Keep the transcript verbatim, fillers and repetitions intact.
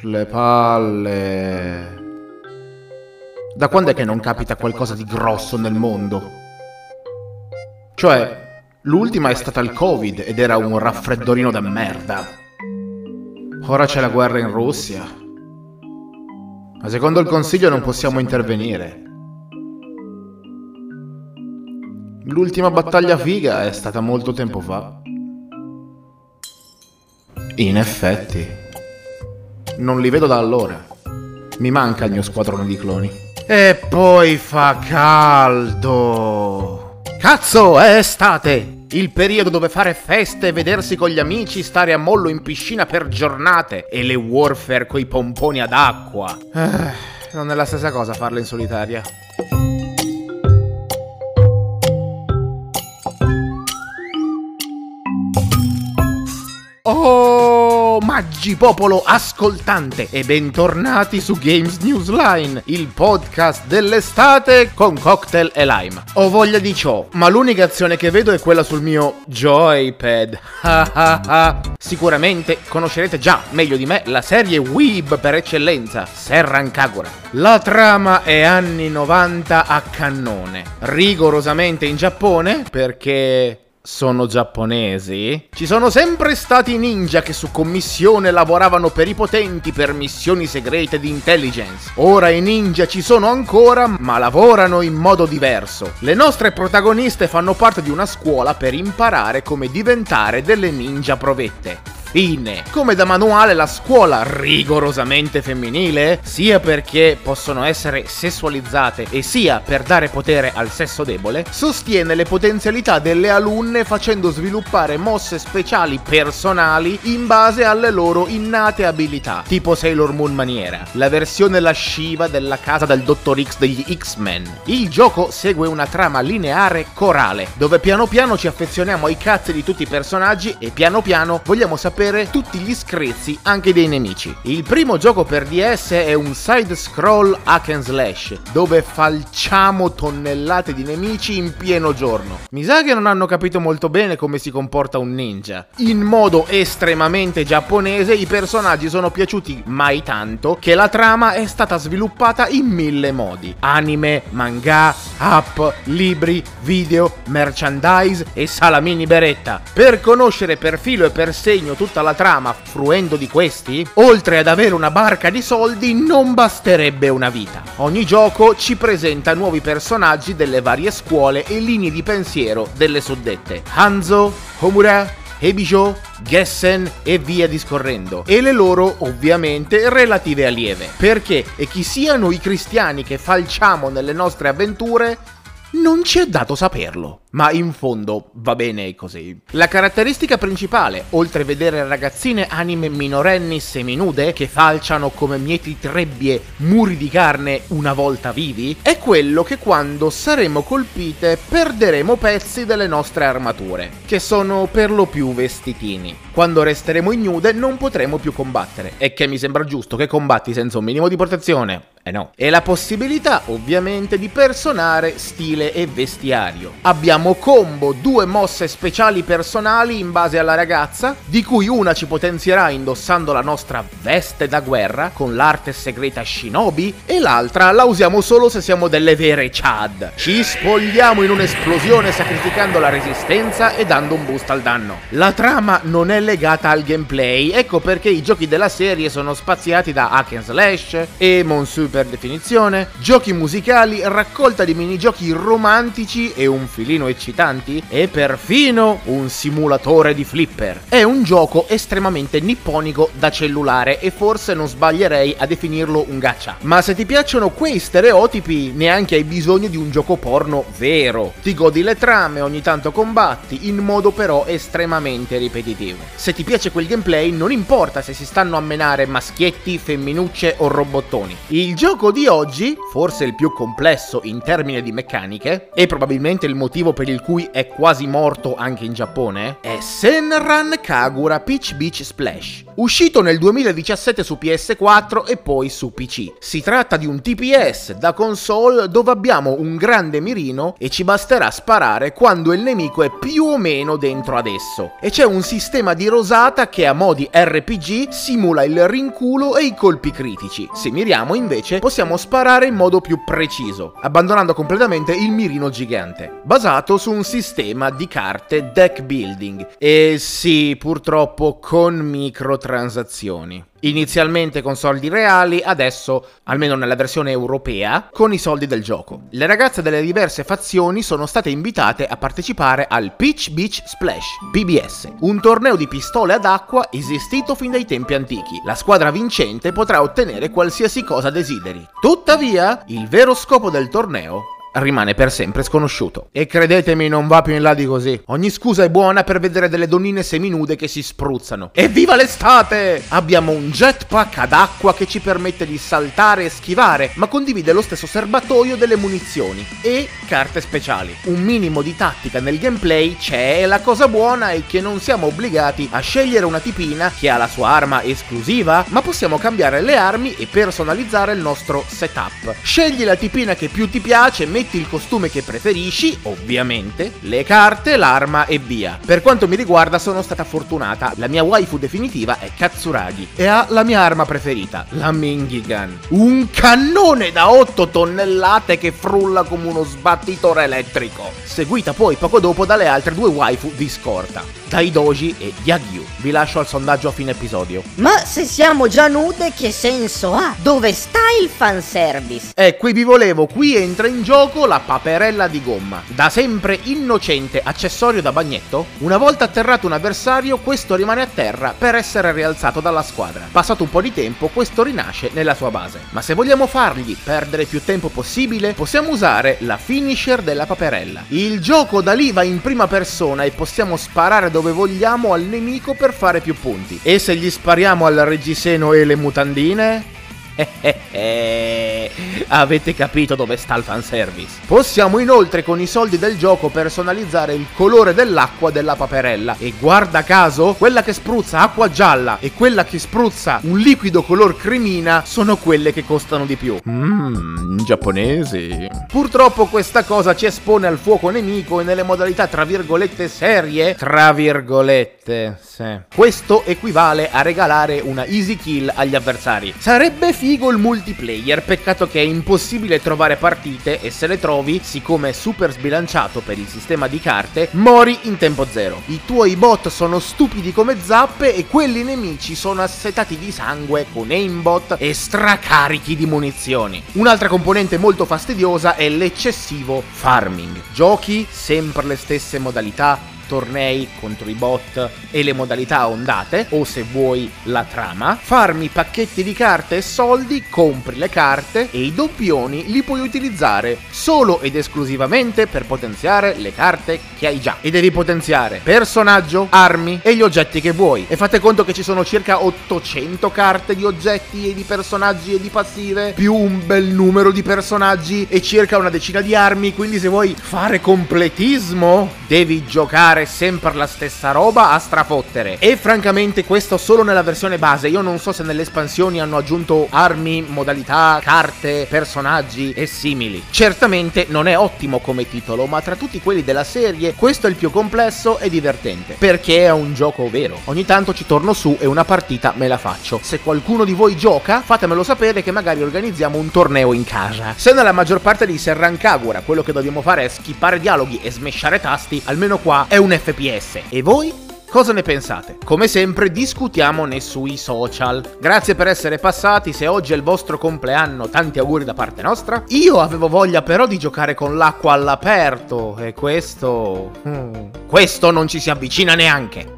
Le palle. Da quando è che non capita qualcosa di grosso nel mondo? Cioè, l'ultima è stata il Covid ed era un raffreddorino da merda. Ora c'è la guerra in Russia. Ma secondo il Consiglio non possiamo intervenire. L'ultima battaglia figa è stata molto tempo fa. In effetti. Non li vedo da allora. Mi manca il mio squadrone di cloni. E poi fa caldo. Cazzo, è estate! Il periodo dove fare feste, vedersi con gli amici, stare a mollo in piscina per giornate. E le warfare coi pomponi ad acqua. Eh, non è la stessa cosa farle in solitaria. Oh! Maggipopolo ascoltante e bentornati su Games Newsline, il podcast dell'estate con cocktail e lime. Ho voglia di ciò, ma l'unica azione che vedo è quella sul mio joypad. Sicuramente conoscerete già meglio di me la serie Weeb per eccellenza, Senran Kagura. La trama è anni novanta a cannone, rigorosamente in Giappone perché... sono giapponesi? Ci sono sempre stati ninja che su commissione lavoravano per i potenti per missioni segrete di intelligence. Ora i ninja ci sono ancora, ma lavorano in modo diverso. Le nostre protagoniste fanno parte di una scuola per imparare come diventare delle ninja provette. Fine. Come da manuale la scuola rigorosamente femminile, sia perché possono essere sessualizzate e sia per dare potere al sesso debole, sostiene le potenzialità delle alunne facendo sviluppare mosse speciali personali in base alle loro innate abilità, tipo Sailor Moon maniera, la versione lasciva della casa del Dottor X degli X-Men. Il gioco segue una trama lineare corale, dove piano piano ci affezioniamo ai cazzi di tutti i personaggi e piano piano vogliamo sapere tutti gli screzi anche dei nemici. Il primo gioco per D S è un side scroll hack and slash dove falciamo tonnellate di nemici in pieno giorno. Mi sa che non hanno capito molto bene come si comporta un ninja. In modo estremamente giapponese i personaggi sono piaciuti mai tanto che la trama è stata sviluppata in mille modi: anime, manga, app, libri, video, merchandise e salamini beretta. Per conoscere per filo e per segno tutto tutta la trama fruendo di questi, oltre ad avere una barca di soldi, non basterebbe una vita. Ogni gioco ci presenta nuovi personaggi delle varie scuole e linee di pensiero delle suddette: Hanzo, Homura, Hebijo, Gessen e via discorrendo, e le loro ovviamente relative allieve, perché e chi siano i cristiani che falciamo nelle nostre avventure non ci è dato saperlo. Ma in fondo va bene così. La caratteristica principale, oltre a vedere ragazzine anime minorenni seminude che falciano come mieti trebbie muri di carne una volta vivi, è quello che quando saremo colpite perderemo pezzi delle nostre armature, che sono per lo più vestitini. Quando resteremo ignude non potremo più combattere, e che mi sembra giusto che combatti senza un minimo di protezione. Eh no. E la possibilità ovviamente di personare stile e vestiario. Abbiamo combo due mosse speciali personali in base alla ragazza, di cui una ci potenzierà indossando la nostra veste da guerra con l'arte segreta Shinobi e l'altra la usiamo solo se siamo delle vere Chad. Ci spogliamo in un'esplosione sacrificando la resistenza e dando un boost al danno. La trama non è legata al gameplay, ecco perché i giochi della serie sono spaziati da hack and slash, Emonsu per definizione, giochi musicali, raccolta di minigiochi romantici e un filino eccitanti e perfino un simulatore di flipper. È un gioco estremamente nipponico da cellulare e forse non sbaglierei a definirlo un gacha. Ma se ti piacciono quei stereotipi, neanche hai bisogno di un gioco porno vero. Ti godi le trame, ogni tanto combatti, in modo però estremamente ripetitivo. Se ti piace quel gameplay non importa se si stanno a menare maschietti, femminucce o robottoni. Il gioco di oggi, forse il più complesso in termini di meccaniche, e probabilmente il motivo per il cui è quasi morto anche in Giappone, è Senran Kagura Peach Beach Splash, uscito nel duemiladiciassette su P S quattro e poi su P C. Si tratta di un T P S da console dove abbiamo un grande mirino e ci basterà sparare quando il nemico è più o meno dentro ad esso. E c'è un sistema di rosata che a modi R P G simula il rinculo e i colpi critici. Se miriamo invece possiamo sparare in modo più preciso, abbandonando completamente il mirino gigante, basato su un sistema di carte deck building e sì, purtroppo con microtransazioni. Inizialmente con soldi reali, adesso, almeno nella versione europea, con i soldi del gioco. Le ragazze delle diverse fazioni sono state invitate a partecipare al Peach Beach Splash, P B S, un torneo di pistole ad acqua esistito fin dai tempi antichi. La squadra vincente potrà ottenere qualsiasi cosa desideri. Tuttavia, il vero scopo del torneo rimane per sempre sconosciuto. E credetemi, non va più in là di così. Ogni scusa è buona per vedere delle donnine seminude che si spruzzano. Evviva l'estate! Abbiamo un jetpack ad acqua che ci permette di saltare e schivare, ma condivide lo stesso serbatoio delle munizioni e carte speciali. Un minimo di tattica nel gameplay c'è, e la cosa buona è che non siamo obbligati a scegliere una tipina che ha la sua arma esclusiva, ma possiamo cambiare le armi e personalizzare il nostro setup. Scegli la tipina che più ti piace, metti il costume che preferisci, ovviamente, le carte, l'arma e via. Per quanto mi riguarda sono stata fortunata, la mia waifu definitiva è Katsuragi e ha la mia arma preferita, la minigun. Un cannone da otto tonnellate che frulla come uno sbattitore elettrico, seguita poi poco dopo dalle altre due waifu di scorta, Taidoji e Yagyu. Vi lascio al sondaggio a fine episodio. Ma se siamo già nude che senso ha? Dove sta il fanservice? Eh, qui vi volevo, qui entra in gioco la paperella di gomma, da sempre innocente accessorio da bagnetto. Una volta atterrato un avversario, questo rimane a terra per essere rialzato dalla squadra. Passato un po' di tempo, questo rinasce nella sua base. Ma se vogliamo fargli perdere più tempo possibile, possiamo usare la finisher della paperella. Il gioco da lì va in prima persona e possiamo sparare dove vogliamo al nemico per fare più punti. E se gli spariamo al reggiseno e le mutandine? Eh eh eh. Avete capito dove sta il fanservice. Possiamo inoltre con i soldi del gioco personalizzare il colore dell'acqua della paperella e guarda caso quella che spruzza acqua gialla e quella che spruzza un liquido color cremina sono quelle che costano di più. Mmm, giapponesi. Purtroppo questa cosa ci espone al fuoco nemico e nelle modalità tra virgolette serie, tra virgolette, sì. Questo equivale a regalare una easy kill agli avversari. Sarebbe figo il multiplayer, peccato che è impossibile trovare partite e se le trovi, siccome è super sbilanciato per il sistema di carte, mori in tempo zero. I tuoi bot sono stupidi come zappe e quelli nemici sono assetati di sangue con aimbot e stracarichi di munizioni. Un'altra componente molto fastidiosa è l'eccessivo farming. Giochi sempre le stesse modalità, tornei contro i bot e le modalità a ondate, o se vuoi la trama, farmi pacchetti di carte e soldi, compri le carte e i doppioni li puoi utilizzare solo ed esclusivamente per potenziare le carte che hai già. E devi potenziare personaggio, armi e gli oggetti che vuoi. E fate conto che ci sono circa ottocento carte di oggetti e di personaggi e di passive, più un bel numero di personaggi e circa una decina di armi, quindi se vuoi fare completismo devi giocare sempre la stessa roba a strafottere. E francamente questo solo nella versione base. Io non so se nelle espansioni hanno aggiunto armi, modalità, carte, personaggi e simili. Certamente non è ottimo come titolo, ma tra tutti quelli della serie questo è il più complesso e divertente, perché è un gioco vero. Ogni tanto ci torno su e una partita me la faccio. Se qualcuno di voi gioca fatemelo sapere che magari organizziamo un torneo in casa. Se nella maggior parte di Senran Kagura quello che dobbiamo fare è skippare dialoghi e smashare tasti, almeno qua è un F P S. E voi cosa ne pensate? Come sempre discutiamone sui social. Grazie per essere passati, se oggi è il vostro compleanno tanti auguri da parte nostra. Io avevo voglia però di giocare con l'acqua all'aperto e questo... questo non ci si avvicina neanche.